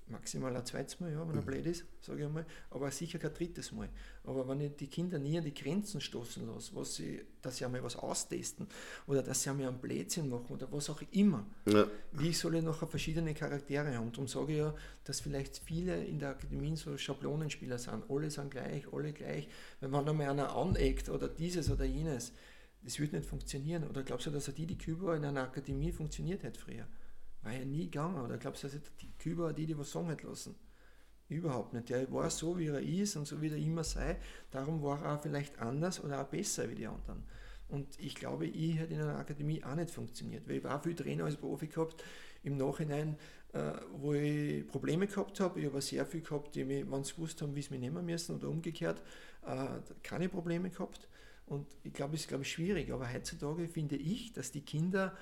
Maximal ein zweites Mal, ja, wenn er blöd ist, sage ich einmal, aber sicher kein drittes Mal. Aber wenn ich die Kinder nie an die Grenzen stoßen lasse, dass sie einmal was austesten oder dass sie einmal einen Blödsinn machen oder was auch immer, ja. Wie soll ich nachher verschiedene Charaktere haben? Darum sage ich ja, dass vielleicht viele in der Akademie so Schablonenspieler sind. Alle sind gleich, alle gleich. Wenn man einmal einer aneckt oder dieses oder jenes, das wird nicht funktionieren. Oder glaubst du, dass er die Kübauer in einer Akademie funktioniert hat früher? War ja nie gegangen, oder glaubst du, dass die Kübauer die was sagen hat lassen? Überhaupt nicht. Der war so, wie er ist und so, wie er immer sei. Darum war er auch vielleicht anders oder auch besser wie die anderen. Und ich glaube, ich hätte in einer Akademie auch nicht funktioniert, weil ich war viel Trainer als Profi gehabt, im Nachhinein, wo ich Probleme gehabt habe. Ich habe sehr viel gehabt, die mich, wenn sie gewusst haben, wie sie mich nehmen müssen oder umgekehrt, keine Probleme gehabt. Und ich glaube, es ist schwierig, aber heutzutage finde ich, dass die Kinder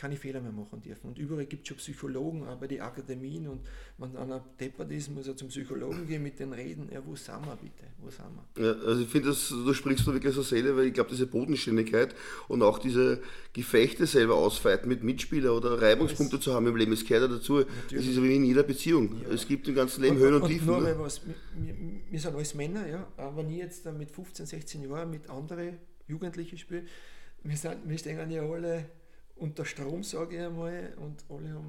keine Fehler mehr machen dürfen. Und überall gibt es schon Psychologen, auch bei den Akademien. Und wenn einer deppert ist, muss er zum Psychologen gehen mit den Reden. Ja, wo sind wir bitte? Wo sind wir? Ja, also ich finde, du sprichst da wirklich so Seele, weil ich glaube, diese Bodenständigkeit und auch diese Gefechte selber ausfeiten mit Mitspielern oder Reibungspunkte zu haben im Leben, es gehört ja dazu. Natürlich. Das ist wie in jeder Beziehung. Ja. Es gibt im ganzen Leben Höhen und Tiefen. Und nur, weil wir sind alles Männer, ja. Aber wenn ich jetzt dann mit 15, 16 Jahren mit anderen Jugendlichen spiele, wir stehen ja alle unter Strom, sage ich einmal, und alle haben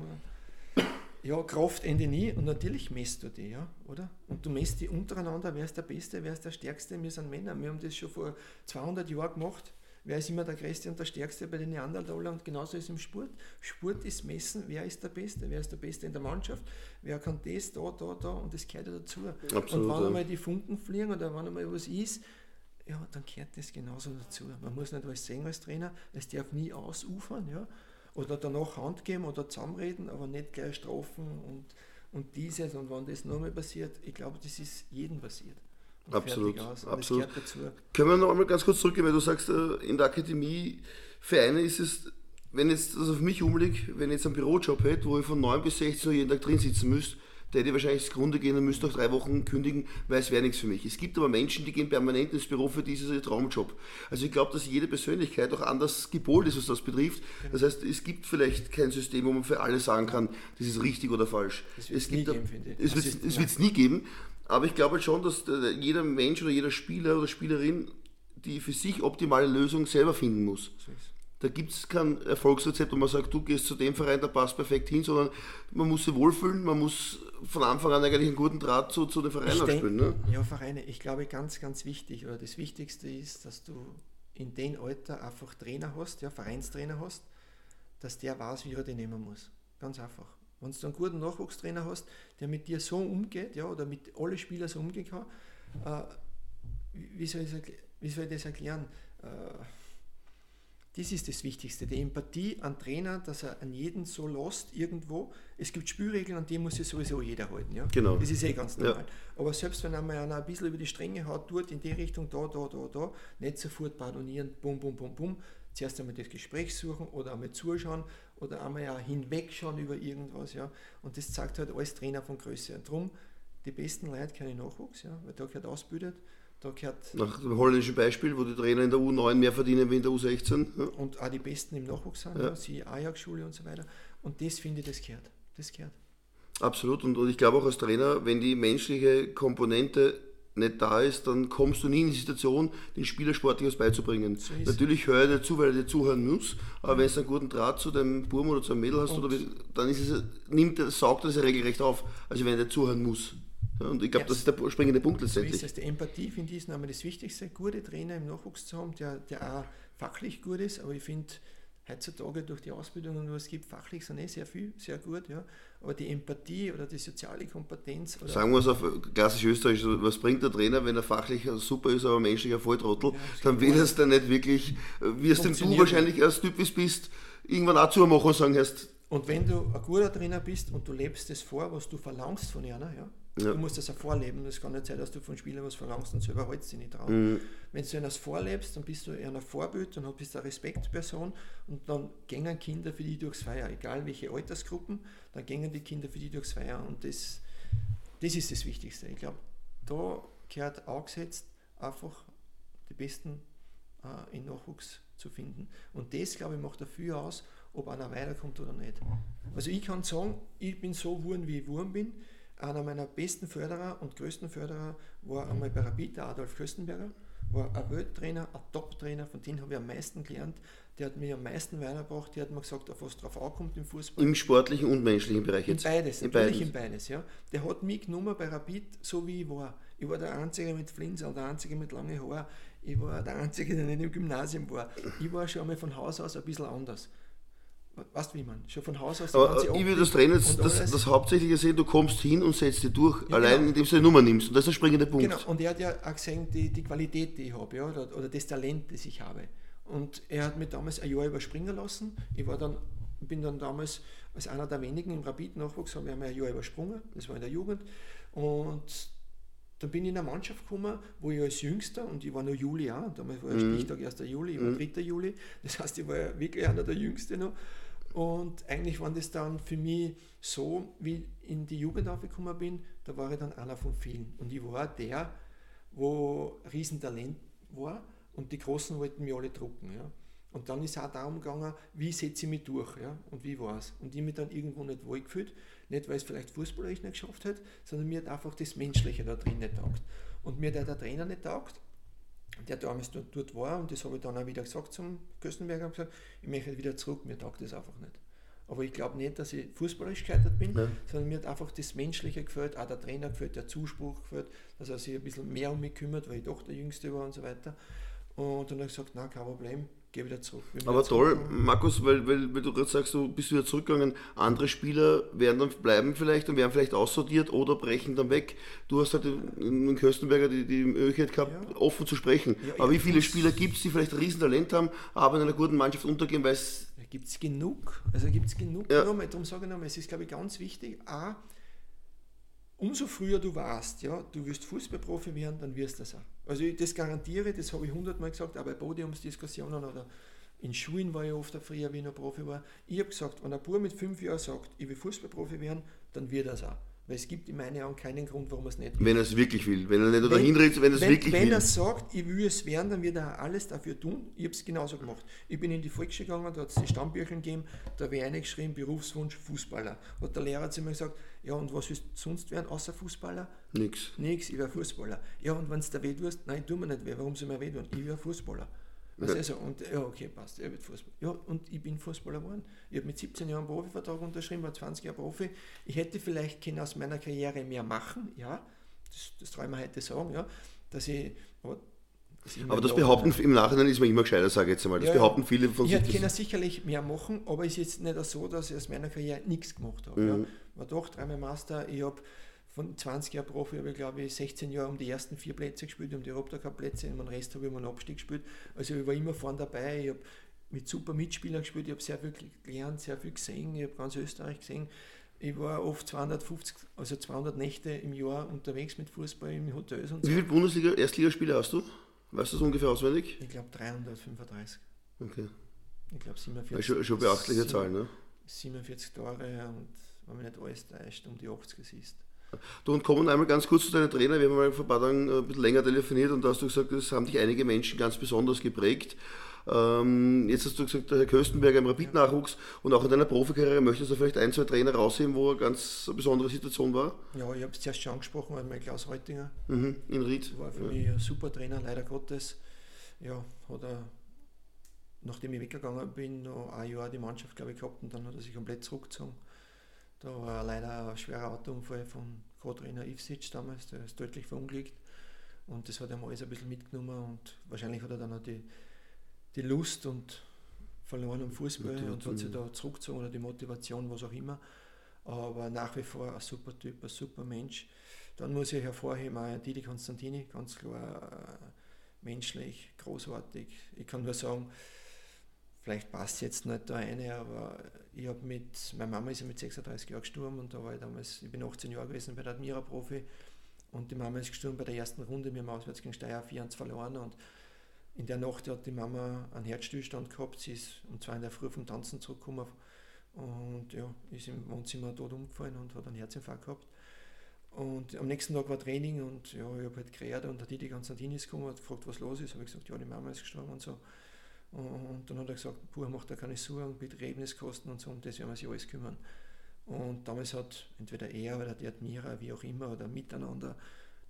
ja, Kraft Ende nie, und natürlich messt du die, ja, oder? Und du messt die untereinander, wer ist der Beste, wer ist der Stärkste, wir sind Männer, wir haben das schon vor 200 Jahren gemacht, wer ist immer der Größte und der Stärkste bei den Neandertalern, und genauso ist es im Sport. Sport ist messen, wer ist der Beste in der Mannschaft, wer kann das, da, und das gehört ja dazu. Absolut, und wenn einmal die Funken fliegen, oder wenn einmal was ist, ja, dann gehört das genauso dazu. Man muss nicht alles sehen als Trainer, es darf nie ausufern, ja. Oder danach Hand geben oder zusammenreden, aber nicht gleich strafen und dieses und wann das nochmal passiert. Ich glaube, das ist jedem passiert. Und absolut. Das gehört dazu. Können wir noch einmal ganz kurz zurückgehen, weil du sagst, in der Akademie für eine ist es, wenn jetzt das auf mich umliegt, wenn ich jetzt einen Bürojob hätte, wo ich von 9 bis 16 Uhr jeden Tag drin sitzen müsste, der hätte wahrscheinlich zugrunde gehen und müsste nach 3 Wochen kündigen, weil es wäre nichts für mich. Es gibt aber Menschen, die gehen permanent ins Büro, für die ist es ihr Traumjob. Also ich glaube, dass jede Persönlichkeit auch anders gepolt ist, was das betrifft. Das heißt, es gibt vielleicht kein System, wo man für alle sagen kann, das ist richtig oder falsch. Das wird es nie geben, finde ich. Es wird es nie geben, aber ich glaube halt schon, dass jeder Mensch oder jeder Spieler oder Spielerin die für sich optimale Lösung selber finden muss. Da gibt es kein Erfolgsrezept, wo man sagt, du gehst zu dem Verein, der passt perfekt hin, sondern man muss sich wohlfühlen, man muss von Anfang an eigentlich einen guten Draht zu den Vereinen aufspielen. Ne? Ja, Vereine, ich glaube ganz, ganz wichtig, oder das Wichtigste ist, dass du in dem Alter einfach Trainer hast, ja, Vereinstrainer hast, dass der weiß, wie er den nehmen muss. Ganz einfach. Wenn du einen guten Nachwuchstrainer hast, der mit dir so umgeht, ja, oder mit allen Spielern so umgehen kann, wie soll ich das erklären? Das ist das Wichtigste, die Empathie an Trainer, dass er an jeden so lässt irgendwo. Es gibt Spielregeln, an die muss sich sowieso jeder halten. Ja? Genau. Das ist ganz normal. Ja. Aber selbst wenn einmal einer ein bisschen über die Stränge haut, tut in die Richtung, da, nicht sofort pardonieren, bum. Zuerst einmal das Gespräch suchen oder einmal zuschauen oder einmal ja hinwegschauen über irgendwas. Ja? Und das zeigt halt alles Trainer von Größe. Und darum, die besten Leute keine Nachwuchs, ja? Weil da gehört ausgebildet. Da gehört nach dem holländischen Beispiel, wo die Trainer in der U9 mehr verdienen wie in der U16. Ja. Und auch die Besten im Nachwuchs sind, ja. Die Ajax-Schule und so weiter. Und das finde ich, das gehört. Absolut. Und ich glaube auch als Trainer, wenn die menschliche Komponente nicht da ist, dann kommst du nie in die Situation, den Spieler sportlich was beizubringen. So natürlich höre ich dir zu, weil er dir zuhören muss, aber wenn du einen guten Draht zu deinem Burm oder zu einem Mädel hast, oder dann ist es, saugt er das ja regelrecht auf, also wenn er dir zuhören muss. Und ich glaube, das ist der springende Punkt letztendlich. Die Empathie, finde ich, ist nochmal das Wichtigste. Gute Trainer im Nachwuchs zu haben, der auch fachlich gut ist. Aber ich finde, heutzutage durch die Ausbildung und was es gibt, fachlich sind sehr viel, sehr gut. Ja. Aber die Empathie oder die soziale Kompetenz. Oder sagen wir es auf klassisch österreichisch, was bringt der Trainer, wenn er fachlich super ist, aber menschlich ein Volltrottel? Ja, dann wird es dann nicht wirklich, wirst denn du wahrscheinlich als Typ, wie es bist, irgendwann auch zu machen und sagen, und wenn du ein guter Trainer bist und du lebst das vor, was du verlangst von einer, ja, ja. Du musst das auch vorleben. Das kann nicht sein, dass du von Spielern was verlangst und selber hältst dich nicht drauf. Mhm. Wenn du das vorlebst, dann bist du eher ein Vorbild und bist eine Respektperson und dann gehen Kinder für die durchs Feuer, egal welche Altersgruppen, dann gehen die Kinder für die durchs Feuer und das ist das Wichtigste. Ich glaube, da gehört auch gesetzt, einfach die Besten in Nachwuchs zu finden. Und das, glaube ich, macht dafür aus, ob einer weiterkommt oder nicht. Also ich kann sagen, ich bin so wurm, wie ich wurm bin. Einer meiner besten Förderer und größten Förderer war einmal bei Rapid, der Adolf Köstenberger, war ein Welttrainer, ein Top-Trainer, von dem habe ich am meisten gelernt, der hat mich am meisten weitergebracht, der hat mir gesagt, auf was drauf ankommt im Fußball. Im sportlichen und menschlichen Bereich jetzt? In beides, ja. Der hat mich genommen bei Rapid, so wie ich war. Ich war der Einzige mit Flinsal, der Einzige mit langen Haaren, ich war der Einzige, der nicht im Gymnasium war. Ich war schon einmal von Haus aus ein bisschen anders. Weißt du, wie man? Schon von Haus aus. Aber ich würde das Trainer das Hauptsächliche sehen, du kommst hin und setzt dich durch, ja, allein indem du die Nummer nimmst. Und das ist der springende Punkt. Genau, und er hat ja auch gesehen, die Qualität, die ich habe, ja, oder das Talent, das ich habe. Und er hat mich damals ein Jahr überspringen lassen. Ich bin dann damals als einer der wenigen im Rapid-Nachwuchs, habe ich einmal ein Jahr übersprungen, das war in der Jugend. Und dann bin ich in eine Mannschaft gekommen, wo ich als Jüngster, und ich war noch Juli auch, damals war der Stichtag 1. Juli, ich war 3. Juli, das heißt, ich war wirklich einer der Jüngste noch. Und eigentlich war das dann für mich so, wie ich in die Jugend aufgekommen bin, da war ich dann einer von vielen. Und ich war der, wo Riesentalent war und die Großen wollten mich alle drucken. Ja. Und dann ist es auch darum gegangen, wie setze ich mich durch, ja, und wie war es. Und ich mich dann irgendwo nicht wohl gefühlt, nicht weil es vielleicht fußballerisch nicht geschafft hat, sondern mir hat einfach das Menschliche da drin nicht taugt. Und mir hat der Trainer nicht taugt, der damals dort war, und das habe ich dann auch wieder gesagt zum Köstenberger, gesagt, ich möchte wieder zurück, mir taugt das einfach nicht. Aber ich glaube nicht, dass ich fußballerisch gescheitert bin, sondern mir hat einfach das Menschliche gefällt, auch der Trainer gefällt, der Zuspruch gefällt, dass er sich ein bisschen mehr um mich kümmert, weil ich doch der Jüngste war und so weiter. Und dann habe ich gesagt, nein, kein Problem, geh wieder zurück. Aber toll, Markus, weil du gerade sagst, du bist wieder zurückgegangen, andere Spieler werden dann bleiben vielleicht und werden vielleicht aussortiert oder brechen dann weg. Du hast halt in Köstenberger die Möglichkeit gehabt, offen zu sprechen. Ja, aber wie viele Spieler gibt es, die vielleicht ein Riesentalent haben, aber in einer guten Mannschaft untergehen, weil es... Da gibt es genug. Also gibt es genug. Ja. Darum sage ich nochmal, es ist, glaube ich, ganz wichtig, auch, umso früher du warst, ja, du wirst Fußballprofi werden, dann wirst du das auch. Also ich das garantiere, das habe ich 100-mal gesagt, auch bei Podiumsdiskussionen oder in Schulen war ich oft früher, wie ich noch Profi war. Ich habe gesagt, wenn ein Bub mit 5 Jahren sagt, ich will Fußballprofi werden, dann wird das auch. Weil es gibt in meinen Augen keinen Grund, warum er es nicht will. Wenn er es wirklich will. Wenn er nicht dahin redet, wenn er es wirklich will. Wenn er sagt, ich will es werden, dann wird er alles dafür tun. Ich habe es genauso gemacht. Ich bin in die Volksschule gegangen, da hat es die Stammbücheln gegeben, da habe ich reingeschrieben, Berufswunsch, Fußballer. Und der Lehrer hat zu mir gesagt, ja und was willst du sonst werden, außer Fußballer? Nix, ich werde Fußballer. Ja und wenn es da weh tust, nein, tu mir nicht weh, warum soll mir weh tun? Ich werde Fußballer. Ja. Also, und, ja, okay, passt, er wird Fußballer. Ja, und ich bin Fußballer geworden. Ich habe mit 17 Jahren einen Profivertrag unterschrieben, war 20 Jahre Profi. Ich hätte vielleicht können aus meiner Karriere mehr machen, ja, das traue ich mir heute sagen, ja, dass ich... Aber das behaupten, im Nachhinein ist man immer gescheiter, sage ich jetzt einmal, das behaupten viele von sich. Ich hätte können sicherlich mehr machen, aber es ist jetzt nicht so, dass ich aus meiner Karriere nichts gemacht habe. Mhm. Ja. War doch 3-mal Master, ich habe... Von 20 Jahren Profi habe ich, glaube ich, 16 Jahre um die ersten 4 Plätze gespielt, um die Europacup-Plätze, um den Rest habe ich um einen Abstieg gespielt. Also ich war immer vorne dabei, ich habe mit super Mitspielern gespielt, ich habe sehr viel gelernt, sehr viel gesehen, ich habe ganz Österreich gesehen. Ich war oft 200 Nächte im Jahr unterwegs mit Fußball in Hotels und so. Wie viele Bundesliga-Erstligaspiele hast du? Weißt du das ungefähr auswendig? Ich glaube 335. Okay. Ich glaube 47. Also schon beachtliche Zahl, ne? 47 Tore und wenn mich nicht alles täuscht, um die 80 siehst. Du, und komm einmal ganz kurz zu deinen Trainer. Wir haben mal vor ein paar Tagen ein bisschen länger telefoniert und da hast du gesagt, das haben dich einige Menschen ganz besonders geprägt. Jetzt hast du gesagt, der Herr Köstenberger im Rapid-Nachwuchs und auch in deiner Profikarriere möchtest du vielleicht 1-2 Trainer rausheben, wo eine ganz besondere Situation war? Ja, ich habe es zuerst schon angesprochen, weil mein Klaus Haitinger in Ried war für mich ein super Trainer, leider Gottes. Ja, hat er, nachdem ich weggegangen bin, noch ein Jahr die Mannschaft, glaube ich, gehabt und dann hat er sich komplett zurückgezogen. Da war leider ein schwerer Autounfall von Co-Trainer Ivsic damals, der ist deutlich verunglückt. Und das hat ihm alles ein bisschen mitgenommen und wahrscheinlich hat er dann auch die Lust und verloren am Fußball und hat sich da zurückgezogen oder die Motivation, was auch immer. Aber nach wie vor ein super Typ, ein super Mensch. Dann muss ich hervorheben, auch Didi Constantini, ganz klar menschlich, großartig. Ich kann nur sagen, vielleicht passt es jetzt nicht da eine, aber ich habe meine Mama ist ja mit 36 Jahren gestorben und da war ich damals, ich bin 18 Jahre gewesen bei der Admira Profi und die Mama ist gestorben bei der ersten Runde, wir haben auswärts gegen Steyr 4-1 verloren und in der Nacht hat die Mama einen Herzstillstand gehabt, sie ist um 2 in der Früh vom Tanzen zurückgekommen und ja, ist im Wohnzimmer tot umgefallen und hat einen Herzinfarkt gehabt. Und am nächsten Tag war Training und ja, ich habe halt gerät und der Didi Constantini ist gekommen und hat gefragt, was los ist, habe ich gesagt, ja, die Mama ist gestorben und so. Und dann hat er gesagt, Pur macht da keine Sorgen, Begräbniskosten und so, um das werden wir sich alles kümmern. Und damals hat entweder er oder die Admira, wie auch immer, oder miteinander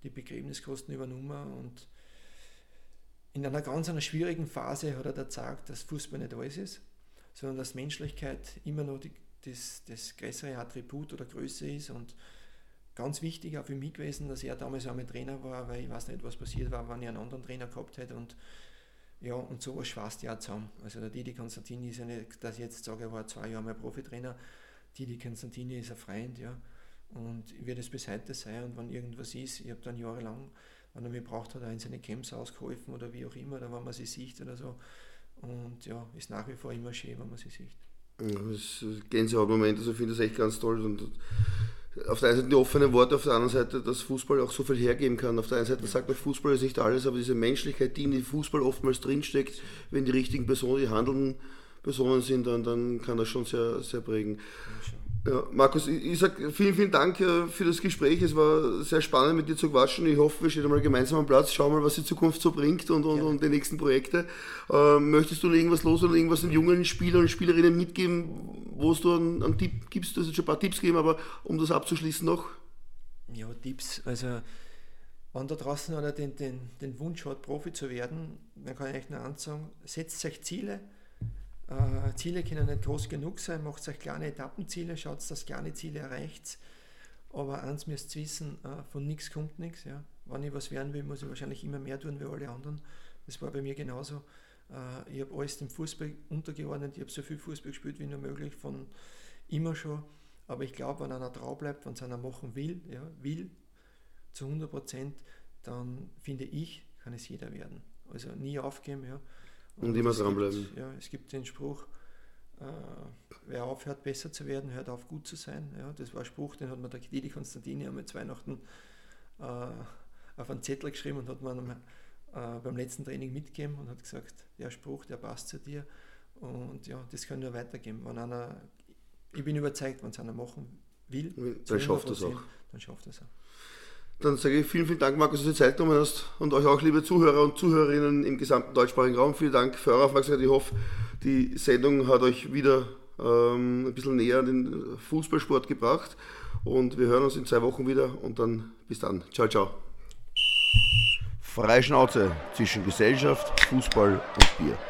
die Begräbniskosten übernommen. Und in einer ganz schwierigen Phase hat er da gezeigt, dass Fußball nicht alles ist, sondern dass Menschlichkeit immer noch das größere Attribut oder Größe ist. Und ganz wichtig auch für mich gewesen, dass er damals auch mein Trainer war, weil ich weiß nicht, was passiert war, wenn ich einen anderen Trainer gehabt hätte. Ja, und sowas schweißt ja auch zusammen. Also der Didi Constantini ist ja nicht, dass ich jetzt sage, er war 2 Jahre mein Profitrainer. Didi Constantini ist ein Freund, ja. Und ich werde es bis heute sein. Und wenn irgendwas ist, ich habe dann jahrelang, wenn er mich braucht hat, er in seine Camps ausgeholfen oder wie auch immer, oder wenn man sie sieht oder so. Und ja, ist nach wie vor immer schön, wenn man sie sieht. Ja, das ist ein Gänsehautmoment, also ich finde das echt ganz toll. Und auf der einen Seite die offenen Worte, auf der anderen Seite, dass Fußball auch so viel hergeben kann. Auf der einen Seite sagt man, Fußball ist nicht alles, aber diese Menschlichkeit, die in dem Fußball oftmals drinsteckt, wenn die richtigen Personen, die handelnden Personen sind, dann kann das schon sehr, sehr prägen. Ja, Markus, ich sage vielen, vielen Dank für das Gespräch. Es war sehr spannend, mit dir zu quatschen. Ich hoffe, wir stehen einmal gemeinsam am Platz. Schauen mal, was die Zukunft so bringt und die nächsten Projekte. Möchtest du noch irgendwas loswerden, irgendwas den jungen Spielern und Spielerinnen mitgeben, wo du einen Tipp gibst? Du hast jetzt schon ein paar Tipps gegeben, aber um das abzuschließen noch. Ja, Tipps. Also, wenn da draußen einer den Wunsch hat, Profi zu werden, dann kann ich echt nur eins sagen, setzt euch Ziele. Ziele können nicht groß genug sein, macht euch kleine Etappenziele, schaut, dass kleine Ziele erreicht. Aber eins müsst ihr wissen, von nichts kommt nichts. Ja. Wenn ich was werden will, muss ich wahrscheinlich immer mehr tun wie alle anderen. Das war bei mir genauso. Ich habe alles dem Fußball untergeordnet, ich habe so viel Fußball gespielt wie nur möglich, von immer schon. Aber ich glaube, wenn einer trau bleibt, wenn es einer machen will, ja, zu 100%, dann finde ich, kann es jeder werden. Also nie aufgeben. Ja. Und immer dranbleiben. Ja, es gibt den Spruch, wer aufhört besser zu werden, hört auf gut zu sein. Ja, das war ein Spruch, den hat mir der Didi Constantini einmal zu Weihnachten auf einen Zettel geschrieben und hat mir beim letzten Training mitgegeben und hat gesagt, der Spruch, der passt zu dir. Und ja, das kann nur weitergehen. Ich bin überzeugt, wenn es einer machen will, dann schafft er es auch. Dann sage ich vielen, vielen Dank, Markus, dass du dir Zeit genommen hast, und euch auch, liebe Zuhörer und Zuhörerinnen im gesamten deutschsprachigen Raum. Vielen Dank für eure Aufmerksamkeit. Ich hoffe, die Sendung hat euch wieder ein bisschen näher an den Fußballsport gebracht, und wir hören uns in 2 Wochen wieder, und dann bis dann. Ciao, ciao. Freie Schnauze zwischen Gesellschaft, Fußball und Bier.